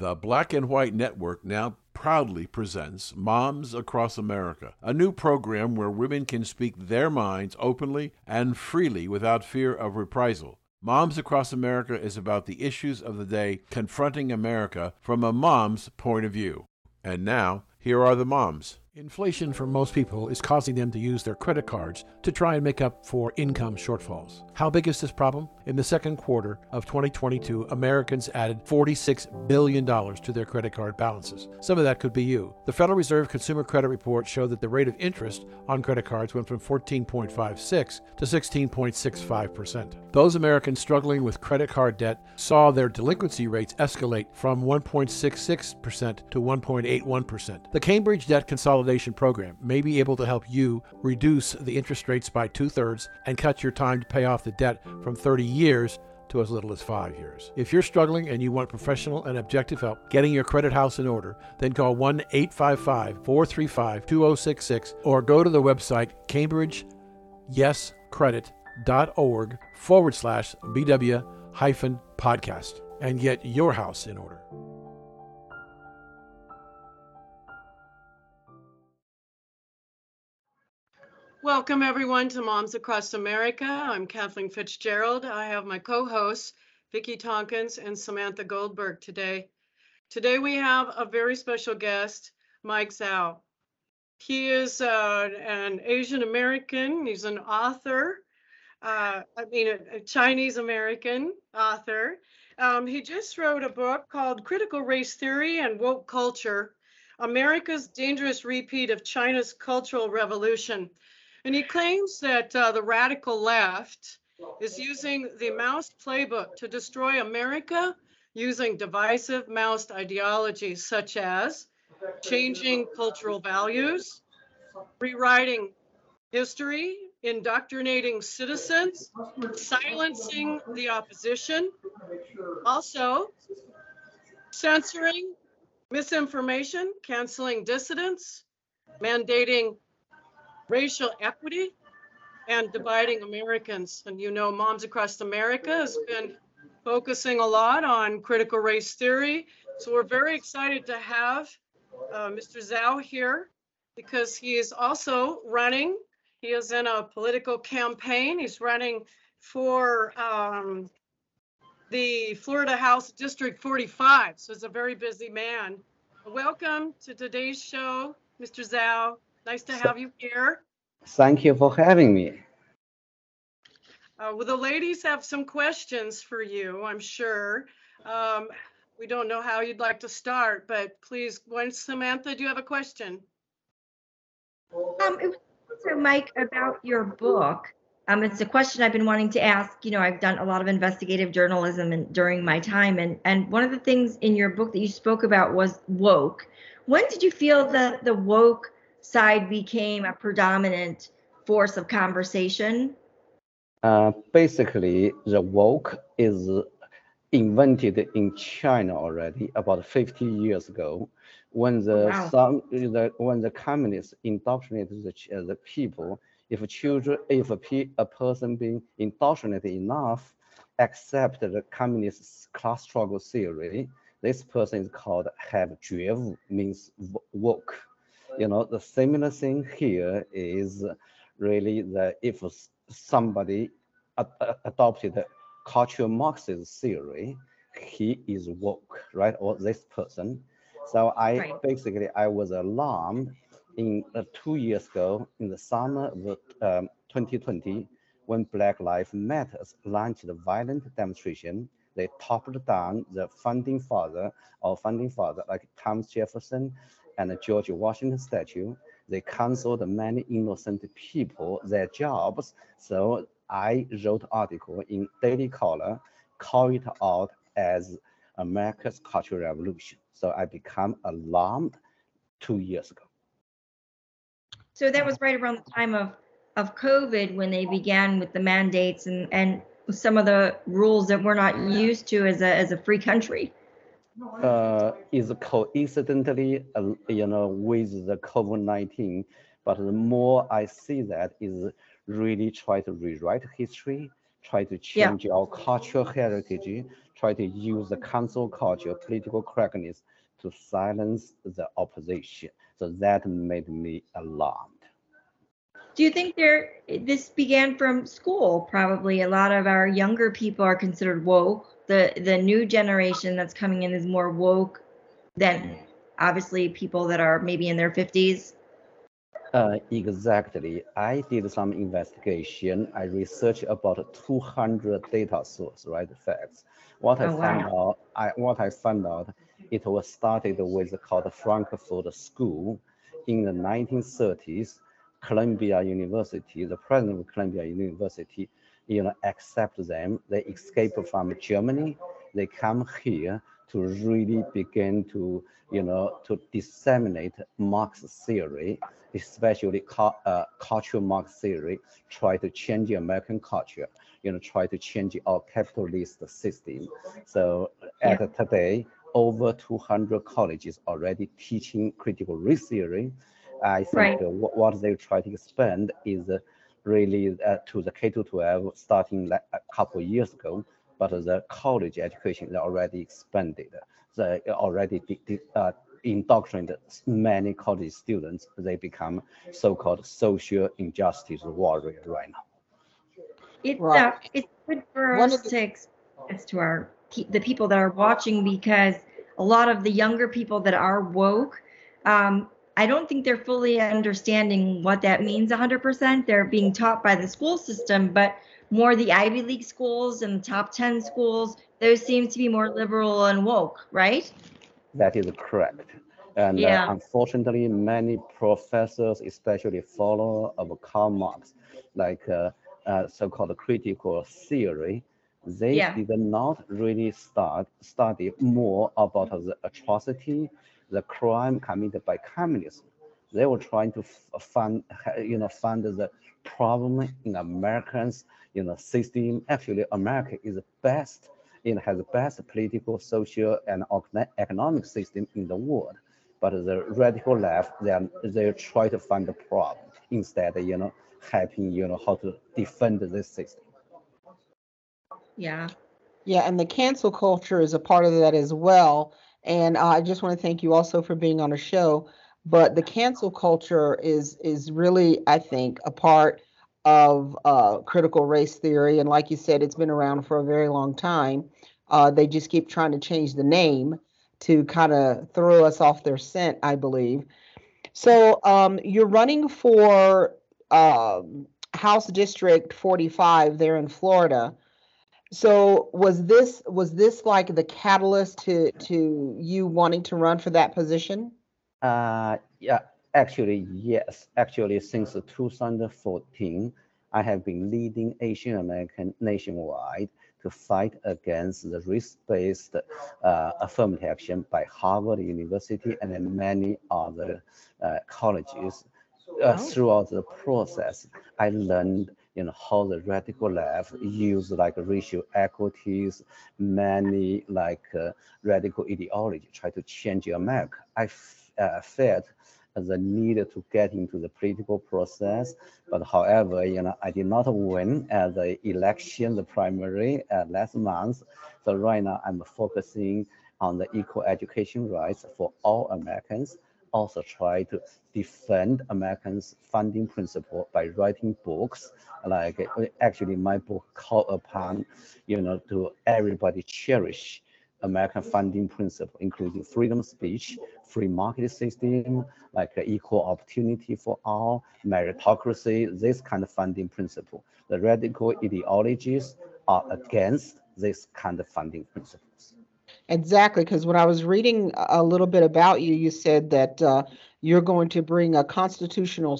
The Black and White Network now proudly presents Moms Across America, a new program where women can speak their minds openly and freely without fear of reprisal. Moms Across America is about the issues of the day confronting America from a mom's point of view. And now, here are the moms. Inflation for most people is causing them to use their credit cards to try and make up for income shortfalls. How big is this problem? In the second quarter of 2022, Americans added $46 billion to their credit card balances. Some of that could be you. The Federal Reserve Consumer Credit Report showed that the rate of interest on credit cards went from 14.56% to 16.65%. Those Americans struggling with credit card debt saw their delinquency rates escalate from 1.66% to 1.81%. The Cambridge Debt Consolidation Program may be able to help you reduce the interest rates by 2/3 and cut your time to pay off the debt from 30 years to as little as 5 years. If you're struggling and you want professional and objective help getting your credit house in order, then call 1-855-435-2066 or go to the website cambridgeyescredit.org/BW-podcast and get your house in order. Welcome, everyone, to Moms Across America. I'm Kathleen Fitzgerald. I have my co-hosts, Vicki Tonkins and Samantha Goldberg today. Today we have a very special guest, Mike Zhao. He is an Asian American. He's an author, a Chinese American author. He just wrote a book called Critical Race Theory and Woke Culture, America's Dangerous Repeat of China's Cultural Revolution. And he claims that the radical left is using the Maoist playbook to destroy America using divisive Maoist ideologies such as changing cultural values, rewriting history, indoctrinating citizens, silencing the opposition, also censoring misinformation, canceling dissidents, mandating racial equity, and dividing Americans. And you know, Moms Across America has been focusing a lot on critical race theory. So we're very excited to have Mr. Zhao here because he is also running. He is in a political campaign. He's running for the Florida House District 45. So he's a very busy man. Welcome to today's show, Mr. Zhao. Nice to have you here. Thank you for having me. Well, the ladies have some questions for you, I'm sure. We don't know how you'd like to start, but please, Samantha, do you have a question? It was also, Mike, about your book. It's a question I've been wanting to ask. You know, I've done a lot of investigative journalism during my time, and one of the things in your book that you spoke about was woke. When did you feel the woke side became a predominant force of conversation? Basically, the woke is invented in China already about 50 years ago, when the communists indoctrinated the people. If a person being indoctrinated enough accept the communist class struggle theory, this person is called have jue, means woke. You know, the similar thing here is really that if somebody adopted the cultural Marxist theory, he is woke, right? Or this person. So I was alarmed in 2 years ago in the summer of 2020 when Black Lives Matter launched a violent demonstration. They toppled down the founding father like Thomas Jefferson and the George Washington statue. They canceled many innocent people, their jobs. So I wrote an article in Daily Caller, call it out as America's Cultural Revolution. So I became alarmed 2 years ago. So that was right around the time of COVID when they began with the mandates and some of the rules that we're not used to as a free country. Is coincidentally, with the COVID-19, but the more I see that is really try to rewrite history, try to change our cultural heritage, try to use the cancel culture, political correctness to silence the opposition. So that made me alarmed. Do you think this began from school? Probably a lot of our younger people are considered woke. The new generation that's coming in is more woke than obviously people that are maybe in their 50s. Exactly. I did some investigation. I researched about 200 data sources, right? Facts. What I found out, it was started with called Frankfurt School in the 1930s. Columbia University, the president of Columbia University, accept them. They escape from Germany. They come here to really begin to, to disseminate Marx theory, especially cultural Marx theory, try to change the American culture, try to change our capitalist system. So at today, over 200 colleges already teaching critical race theory. I think what they try to expand is really to the K-12 starting like a couple of years ago, but the college education is already expanded. They already indoctrinate many college students. They become so-called social injustice warriors right now. It's good for us to express to the people that are watching, because a lot of the younger people that are woke, I don't think they're fully understanding what that means 100%. They're being taught by the school system, but more the Ivy League schools and the top 10 schools, those seem to be more liberal and woke, right? That is correct. And unfortunately, many professors, especially followers of Karl Marx, like so-called critical theory, they did not really study more about the atrocity, the crime committed by communism. They were trying to find the problem in Americans, system. Actually, America is the best, has the best political, social, and economic system in the world. But the radical left, they try to find the problem instead of, helping, how to defend this system. Yeah. Yeah, and the cancel culture is a part of that as well. And I just want to thank you also for being on the show. But the cancel culture is really, I think, a part of critical race theory. And like you said, it's been around for a very long time. They just keep trying to change the name to kind of throw us off their scent, I believe. So you're running for House District 45 there in Florida. So was this like the catalyst to you wanting to run for that position? Actually, yes. Actually, since 2014, I have been leading Asian American nationwide to fight against the race-based affirmative action by Harvard University and then many other colleges. Throughout the process, I learned how the radical left use like racial equities, many like radical ideology, try to change America. I felt the need to get into the political process, but however, I did not win at the election, the primary last month. So right now I'm focusing on the equal education rights for all Americans. Also try to defend Americans' funding principle by writing books. Like actually, my book called upon, to everybody cherish American funding principle, including freedom of speech, free market system, like equal opportunity for all, meritocracy. This kind of funding principle. The radical ideologies are against this kind of funding principles. Exactly, because when I was reading a little bit about you, you said that you're going to bring a constitutional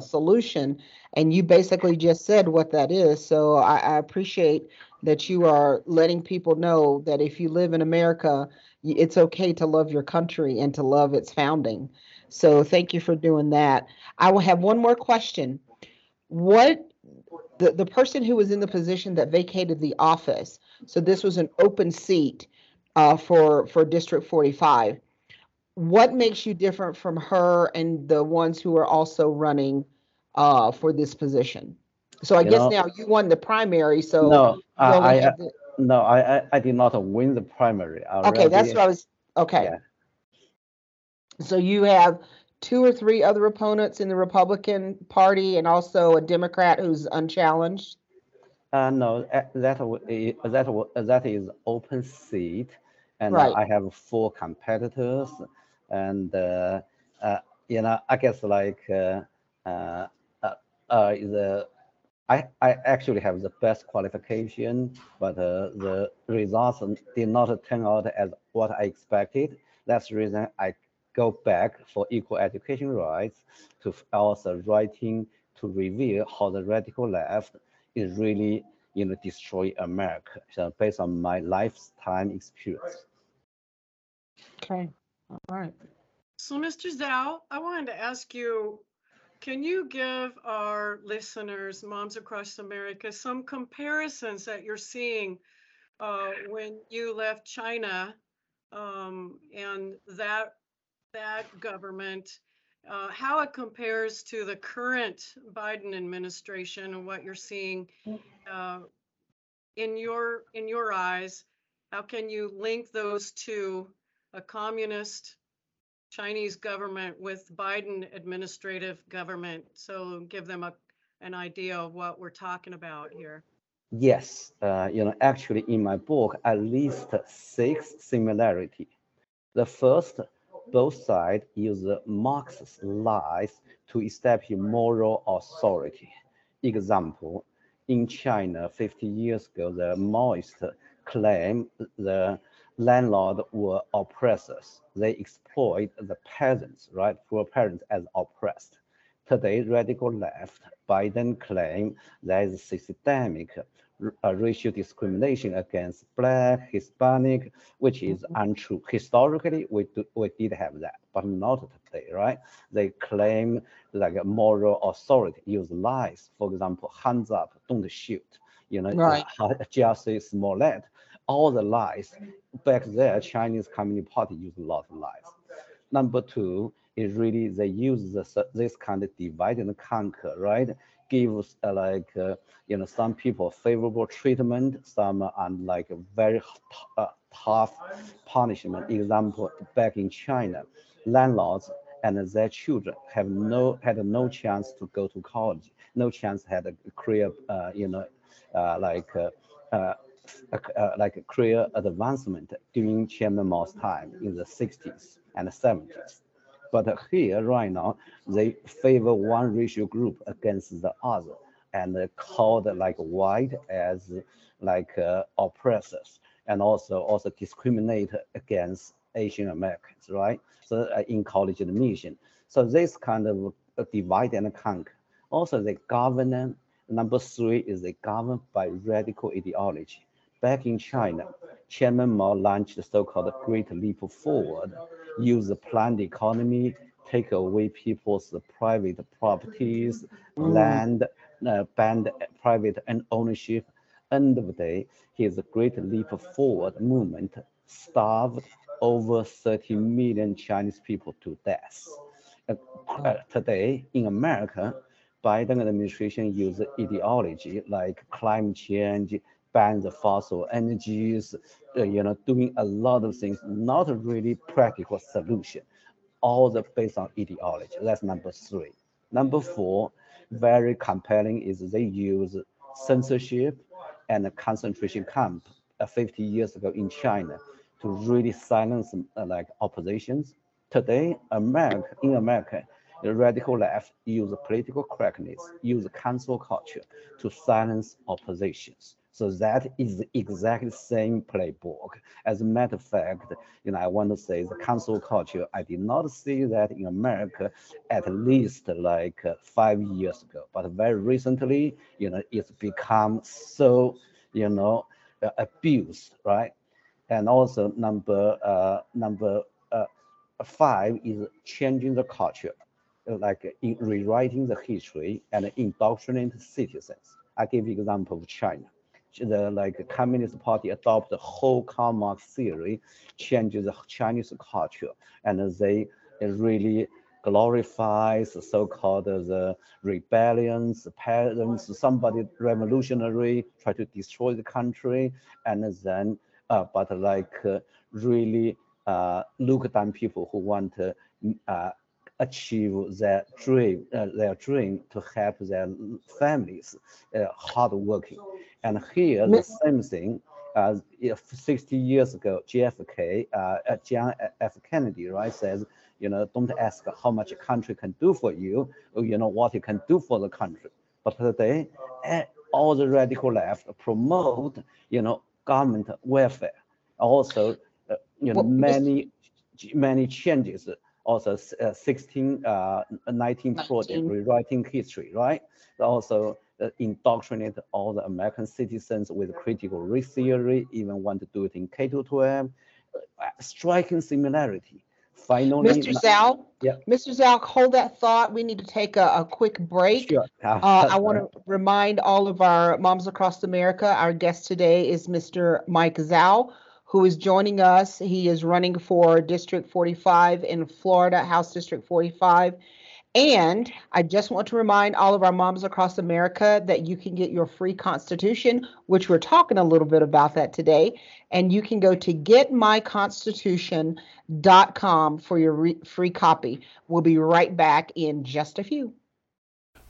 solution, and you basically just said what that is. So I appreciate that you are letting people know that if you live in America, it's okay to love your country and to love its founding. So thank you for doing that. I will have one more question. The person who was in the position that vacated the office, so this was an open seat, for District 45. What makes you different from her and the ones who are also running for this position? So I guess now you won the primary. So no, I No, I did not win the primary. Okay, that's what I was. Okay. Yeah. So you have two or three other opponents in the Republican Party and also a Democrat who's unchallenged? No, that is open seat. And right. I have four competitors. And, you know, I guess like I actually have the best qualification, but the results did not turn out as what I expected. That's the reason I go back for equal education rights to also writing to reveal how the radical left is really, you know, destroy America. So based on my lifetime experience. Okay, all right. So Mr. Zhao, I wanted to ask you, can you give our listeners, Moms Across America, some comparisons that you're seeing when you left China and that government, how it compares to the current Biden administration and what you're seeing in your eyes? How can you link those two, a communist Chinese government with Biden administrative government, so give them an idea of what we're talking about here? Yes, you know, actually in my book, I list six similarities. The first, both sides use Marxist lies to establish moral authority. Example, in China, 50 years ago, the Maoists claimed the landlords were oppressors. They exploit the peasants, right? Poor parents as oppressed. Today, radical left, Biden claim there is systemic racial discrimination against Black, Hispanic, which is untrue. Historically, we did have that, but not today, right? They claim like a moral authority, use lies. For example, hands up, don't shoot. You know, right. Justice Smollett. All the lies back there, Chinese Communist Party used a lot of lies. Number two is really they use this kind of divide and conquer, right? Gives you know, some people favorable treatment, some like very tough punishment. Example, back in China, landlords and their children had no chance to go to college, no chance had a career, you know, like career advancement during Chairman Mao's time in the 60s and 70s. But here right now, they favor one racial group against the other and called like white as like oppressors and also discriminate against Asian Americans, right? So in college admission. So this kind of divide and conquer. Also the governance, number three is they govern by radical ideology. Back in China, Chairman Mao launched the so-called Great Leap Forward, use the planned economy, take away people's private properties, land, banned private and ownership. End of the day, his Great Leap Forward movement starved over 30 million Chinese people to death. Today in America, Biden administration uses ideology like climate change, ban the fossil energies, you know, doing a lot of things, not a really practical solution, all the based on ideology. That's number three. Number four, very compelling, is they use censorship and a concentration camp 50 years ago in China to really silence like oppositions. Today, in America, the radical left use political correctness, use cancel culture to silence oppositions. So that is exactly the same playbook. As a matter of fact, you know, I want to say the cancel culture, I did not see that in America at least like 5 years ago, but very recently, you know, it's become so, you know, abused, right? And also number five is changing the culture, like in rewriting the history and indoctrinating citizens. I give you example of China. The like Communist Party adopts the whole Karl Marx theory, changes the Chinese culture, and they really glorifies the so-called the rebellions, the parents, somebody revolutionary try to destroy the country, and then but really look down people who want to achieve their dream to help their families, hard working. And here the same thing. 60 years ago, JFK, John F. Kennedy, right, says, you know, don't ask how much a country can do for you, or, you know, what you can do for the country. But today, all the radical left promote, you know, government welfare. Also, you know, many changes. Also, 19 project, rewriting history, right? Also, indoctrinate all the American citizens with critical race theory, even want to do it in K-12. Striking similarity. Finally, Mr. Zhao, yeah. Mr. Zhao, hold that thought. We need to take a quick break. Sure. I want to remind all of our Moms Across America, our guest today is Mr. Mike Zhao, who is joining us. He is running for District 45 in Florida, House District 45. And I just want to remind all of our Moms Across America that you can get your free constitution, which we're talking a little bit about that today. And you can go to getmyconstitution.com for your free copy. We'll be right back in just a few.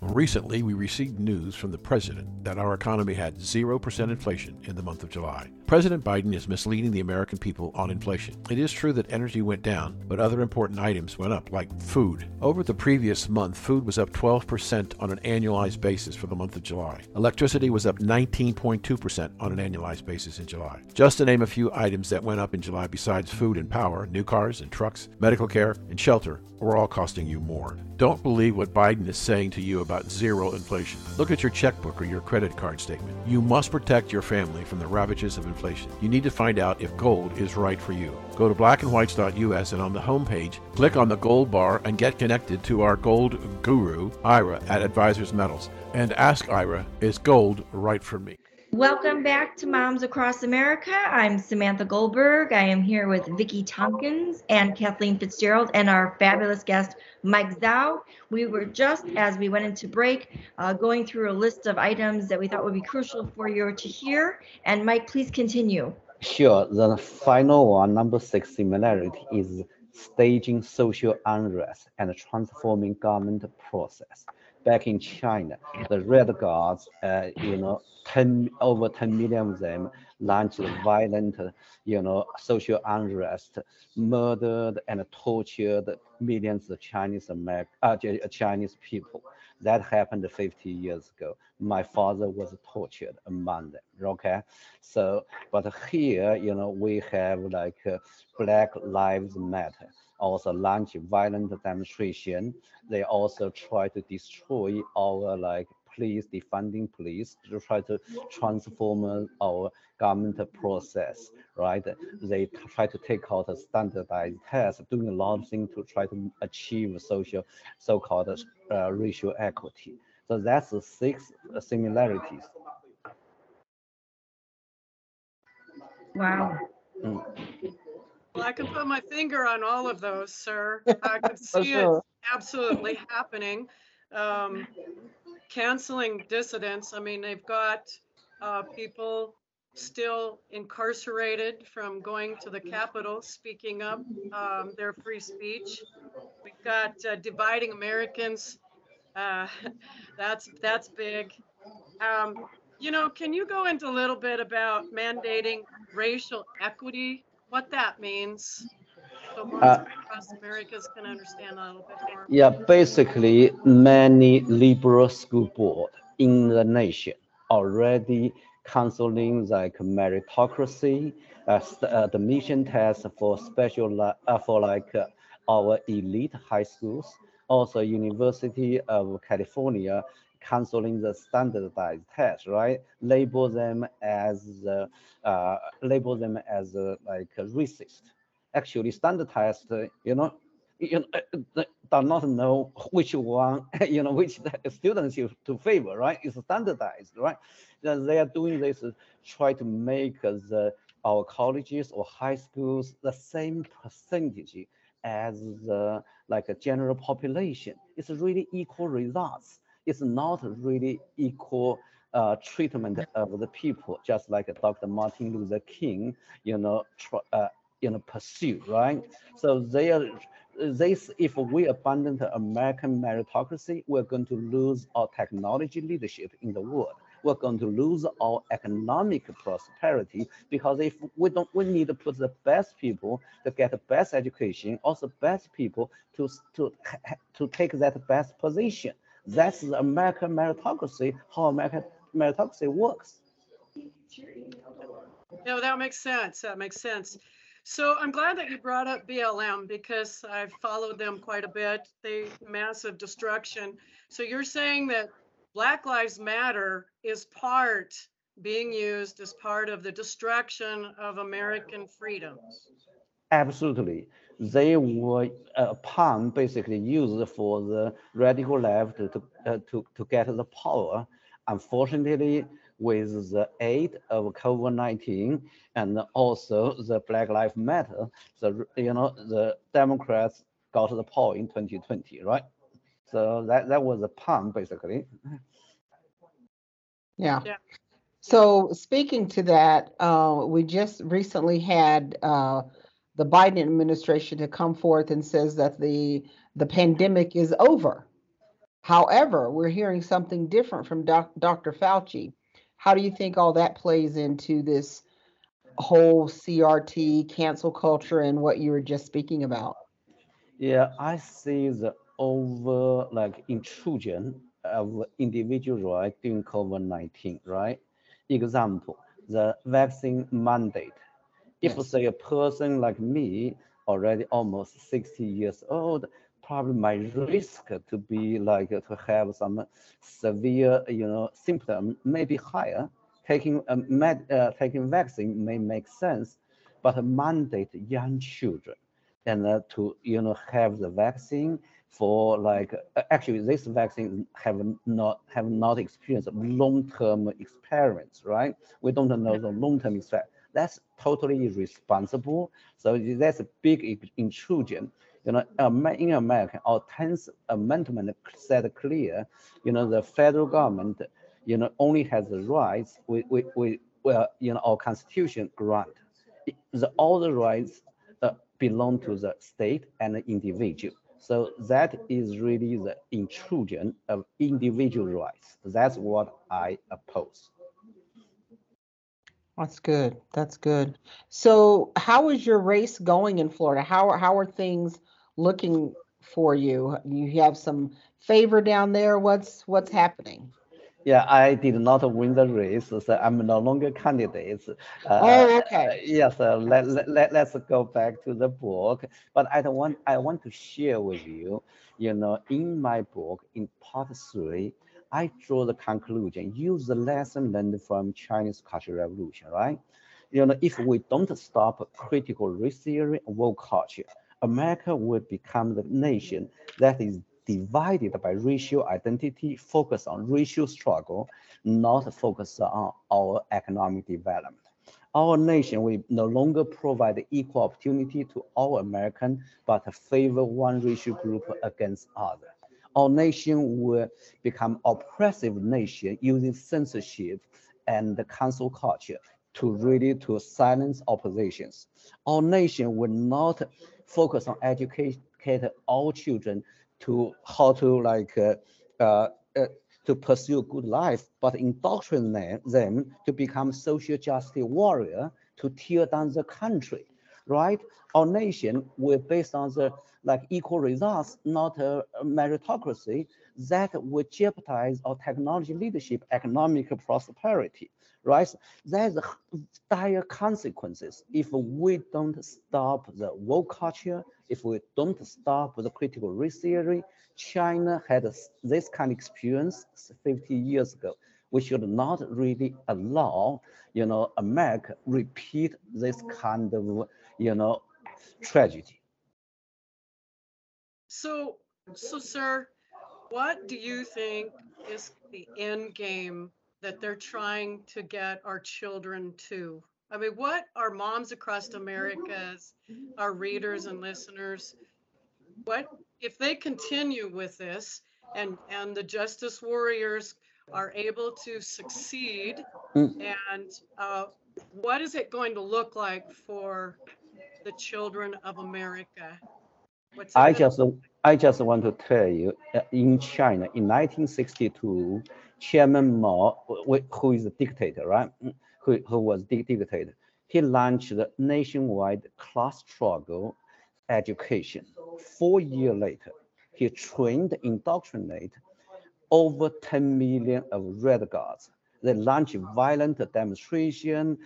Recently, we received news from the president that our economy had 0% inflation in the month of July. President Biden is misleading the American people on inflation. It is true that energy went down, but other important items went up, like food. Over the previous month, food was up 12% on an annualized basis for the month of July. Electricity was up 19.2% on an annualized basis in July. Just to name a few items that went up in July besides food and power, new cars and trucks, medical care and shelter were all costing you more. Don't believe what Biden is saying to you about zero inflation. Look at your checkbook or your credit card statement. You must protect your family from the ravages of inflation. You need to find out if gold is right for you. Go to blackandwhites.us and on the homepage, click on the gold bar and get connected to our gold guru, Ira, at Advisors Metals. And ask Ira, is gold right for me? Welcome back to Moms Across America. I'm Samantha Goldberg. I am here with Vicki Tonkins and Kathleen Fitzgerald and our fabulous guest, Mike Zhao. We were just, as we went into break, going through a list of items that we thought would be crucial for you to hear. And Mike, please continue. Sure. The final one, number 6 similarity, is staging social unrest and transforming government process. Back in China, the Red Guards, over 10 million of them launched violent, social unrest, murdered and tortured millions of Chinese people. That happened 50 years ago. My father was tortured among them. Okay, so but here, we have Black Lives Matter. Also launch violent demonstration. They also try to destroy our police, defunding police, to try to transform our government process, right? They try to take out a standardized test, doing a lot of things to try to achieve social, so-called racial equity. So that's the 6 similarities. Wow. Mm. Well, I can put my finger on all of those, sir. I could see it absolutely happening. Canceling dissidents. I mean, they've got people still incarcerated from going to the Capitol, speaking up their free speech. We've got dividing Americans. That's big. Can you go into a little bit about mandating racial equity? What that means, so Moms Across America can understand a little bit more. Yeah, basically, many liberal school boards in the nation already counseling meritocracy, the admission test for special our elite high schools. Also, University of California canceling the standardized test, right? Label them as racist. Actually, standard test, do not know which one, which students to favor, right? It's standardized, right? They are doing this, try to make our colleges or high schools the same percentage as like a general population. It's really equal results. It's not really equal treatment of the people, just like Dr. Martin Luther King, pursue, right? So they are, if we abandon the American meritocracy, we're going to lose our technology leadership in the world. We're going to lose our economic prosperity, because if we don't, we need to put the best people to get the best education, also best people to take that best position. That's the American meritocracy, how American meritocracy works. No, that makes sense. That makes sense. So I'm glad that you brought up BLM, because I've followed them quite a bit. They massive destruction. So you're saying that Black Lives Matter is part being used as part of the destruction of American freedoms. Absolutely. They were a pawn basically used for the radical left to get the power. Unfortunately, with the aid of COVID-19 and also the Black Lives Matter, the Democrats got the power in 2020, right? So that was a pun, basically. Yeah. So speaking to that, we just recently had the Biden administration to come forth and says that the pandemic is over. However, we're hearing something different from Dr. Fauci. How do you think all that plays into this whole CRT cancel culture and what you were just speaking about? Yeah, I see the over intrusion of individual right during COVID-19, right? Example, the vaccine mandate. If say a person like me, already almost 60 years old, probably my risk to be to have some severe, symptom may be higher. Taking a taking vaccine may make sense, but mandate young children and to have the vaccine for actually this vaccine have not experienced long-term experience, right? We don't know the long-term effect. That's totally irresponsible. So that's a big intrusion. In America, our 10th Amendment said clear, the federal government, only has the rights our Constitution grant. All the rights belong to the state and the individual. So that is really the intrusion of individual rights. That's what I oppose. That's good. That's good. So how is your race going in Florida? How are things looking for you? You have some favor down there. What's happening? Yeah, I did not win the race, so I'm no longer candidate. Okay. Yes, let's go back to the book. But I want to share with you, in my book, in part 3, I draw the conclusion, use the lesson learned from Chinese Cultural Revolution, right? If we don't stop critical race theory and woke culture, America would become the nation that is divided by racial identity, focus on racial struggle, not focus on our economic development. Our nation will no longer provide equal opportunity to all Americans, but favor one racial group against other. Our nation will become oppressive nation using censorship and the cancel culture to silence oppositions. Our nation will not focus on educating all children to how to to pursue good life, but indoctrinate them to become social justice warrior to tear down the country, right? Our nation will based on the equal results, not a meritocracy, that will jeopardize our technology leadership, economic prosperity, right? There's dire consequences if we don't stop the woke culture, if we don't stop the critical race theory. China had this kind of experience 50 years ago. We should not really allow, America repeat this kind of, tragedy. So, sir, what do you think is the end game that they're trying to get our children to I mean, what are Moms Across America's, our readers and listeners, what if they continue with this and the Justice Warriors are able to succeed, and what is it going to look like for the children of America? I just want to tell you, in China, in 1962, Chairman Mao, who is a dictator, right? Who was dictator, he launched a nationwide class struggle education. 4 years later, he trained, indoctrinated over 10 million of Red Guards. They launched violent demonstration,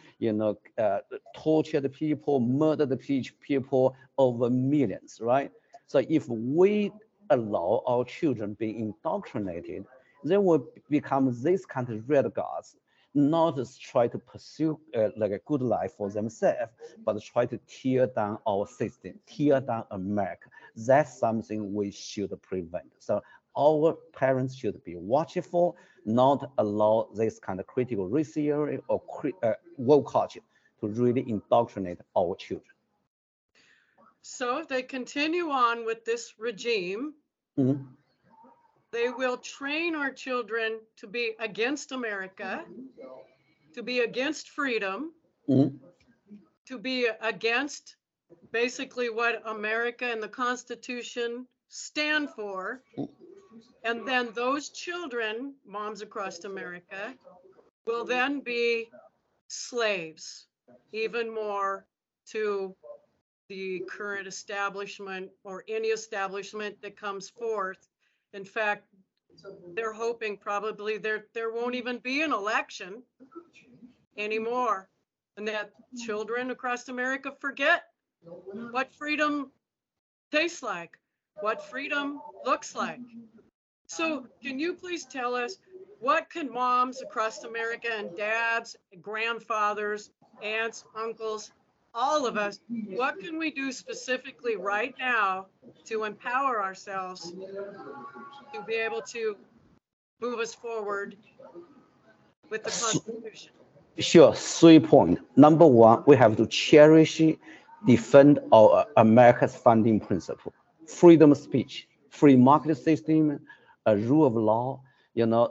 tortured people, murdered people over millions, right? So if we allow our children being indoctrinated, they will become this kind of Red Guards, not try to pursue like a good life for themselves, but try to tear down our system, tear down America. That's something we should prevent. So our parents should be watchful, not allow this kind of critical race theory or woke culture to really indoctrinate our children. So if they continue on with this regime, mm-hmm. they will train our children to be against America, to be against freedom, mm-hmm. to be against basically what America and the Constitution stand for. And then those children, Moms Across America, will then be slaves even more to the current establishment or any establishment that comes forth. In fact, they're hoping probably there won't even be an election anymore, and that children across America forget what freedom tastes like, what freedom looks like. So can you please tell us, what can moms across America and dads, grandfathers, aunts, uncles, all of us, what can we do specifically right now to empower ourselves to be able to move us forward with the Constitution? Sure, 3 points. Number one, we have to cherish, defend our America's founding principle, freedom of speech, free market system, a rule of law,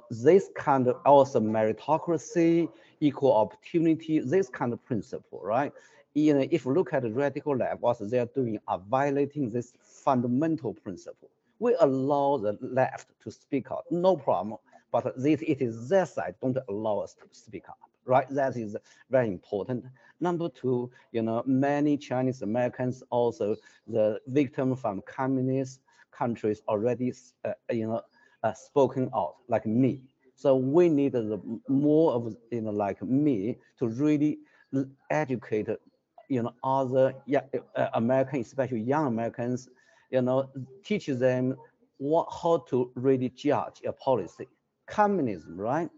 this kind of also meritocracy, equal opportunity, this kind of principle, right? If you look at the radical left, what they are doing are violating this fundamental principle. We allow the left to speak out, no problem, but it is their side, don't allow us to speak up, right? That is very important. Number two, many Chinese Americans, also the victim from communist countries already, spoken out, like me. So we need more of, like me to really educate, other Americans, especially young Americans, teach them how to really judge a policy. Communism, right?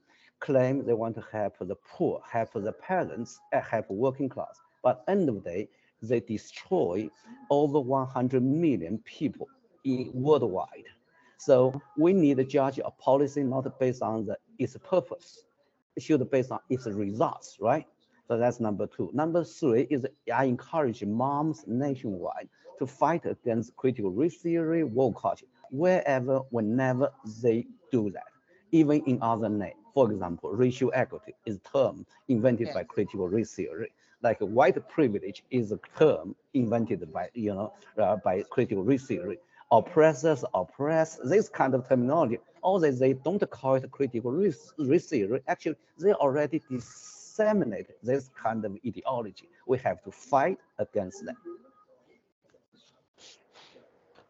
Claim they want to help the poor, help the parents, help working class. But end of the day, they destroy over 100 million people worldwide. So we need to judge a policy not based on its purpose, it should be based on its results, right? So that's number two. Number three is I encourage moms nationwide to fight against critical race theory, woke culture, wherever, whenever they do that, even in other names. For example, racial equity is a term invented by critical race theory. Like white privilege is a term invented by, by critical race theory. Oppressors oppress, this kind of terminology. Although they don't call it critical race theory, actually they already disseminate this kind of ideology. We have to fight against them.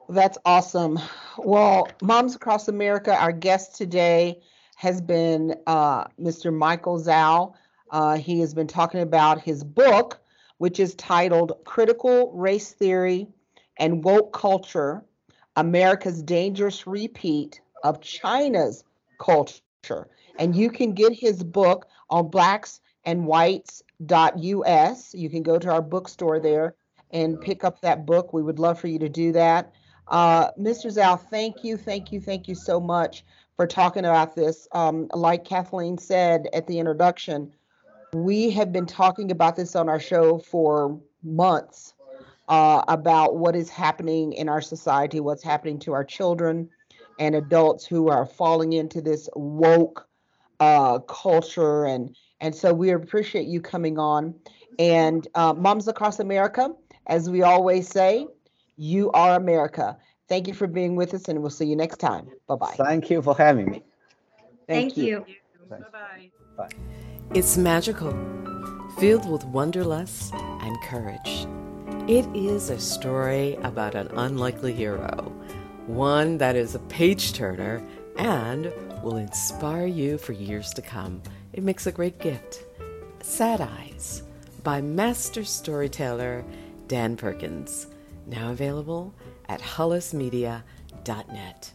That's awesome. Well, Moms Across America, our guest today has been Mr. Michael Zhao. He has been talking about his book, which is titled Critical Race Theory and Woke Culture, America's Dangerous Repeat of China's Culture. And you can get his book on blacksandwhites.us. You can go to our bookstore there and pick up that book. We would love for you to do that. Mr. Zhao, thank you so much for talking about this. Like Kathleen said at the introduction, We have been talking about this on our show for months, about what is happening in our society, what's happening to our children and adults who are falling into this woke culture. And so we appreciate you coming on. And Moms Across America, as we always say, you are America. Thank you for being with us, and we'll see you next time. Bye-bye. Thank you for having me. Thank you. Bye-bye. Bye. It's magical, filled with wanderlust and courage. It is a story about an unlikely hero, one that is a page-turner and will inspire you for years to come. It makes a great gift. Sad Eyes by master storyteller Dan Perkins. Now available at HollisMedia.net.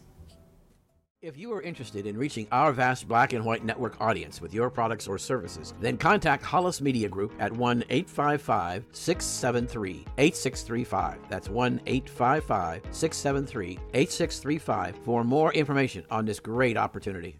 If you are interested in reaching our vast Black and White Network audience with your products or services, then contact Hollis Media Group at 1-855-673-8635. That's 1-855-673-8635 for more information on this great opportunity.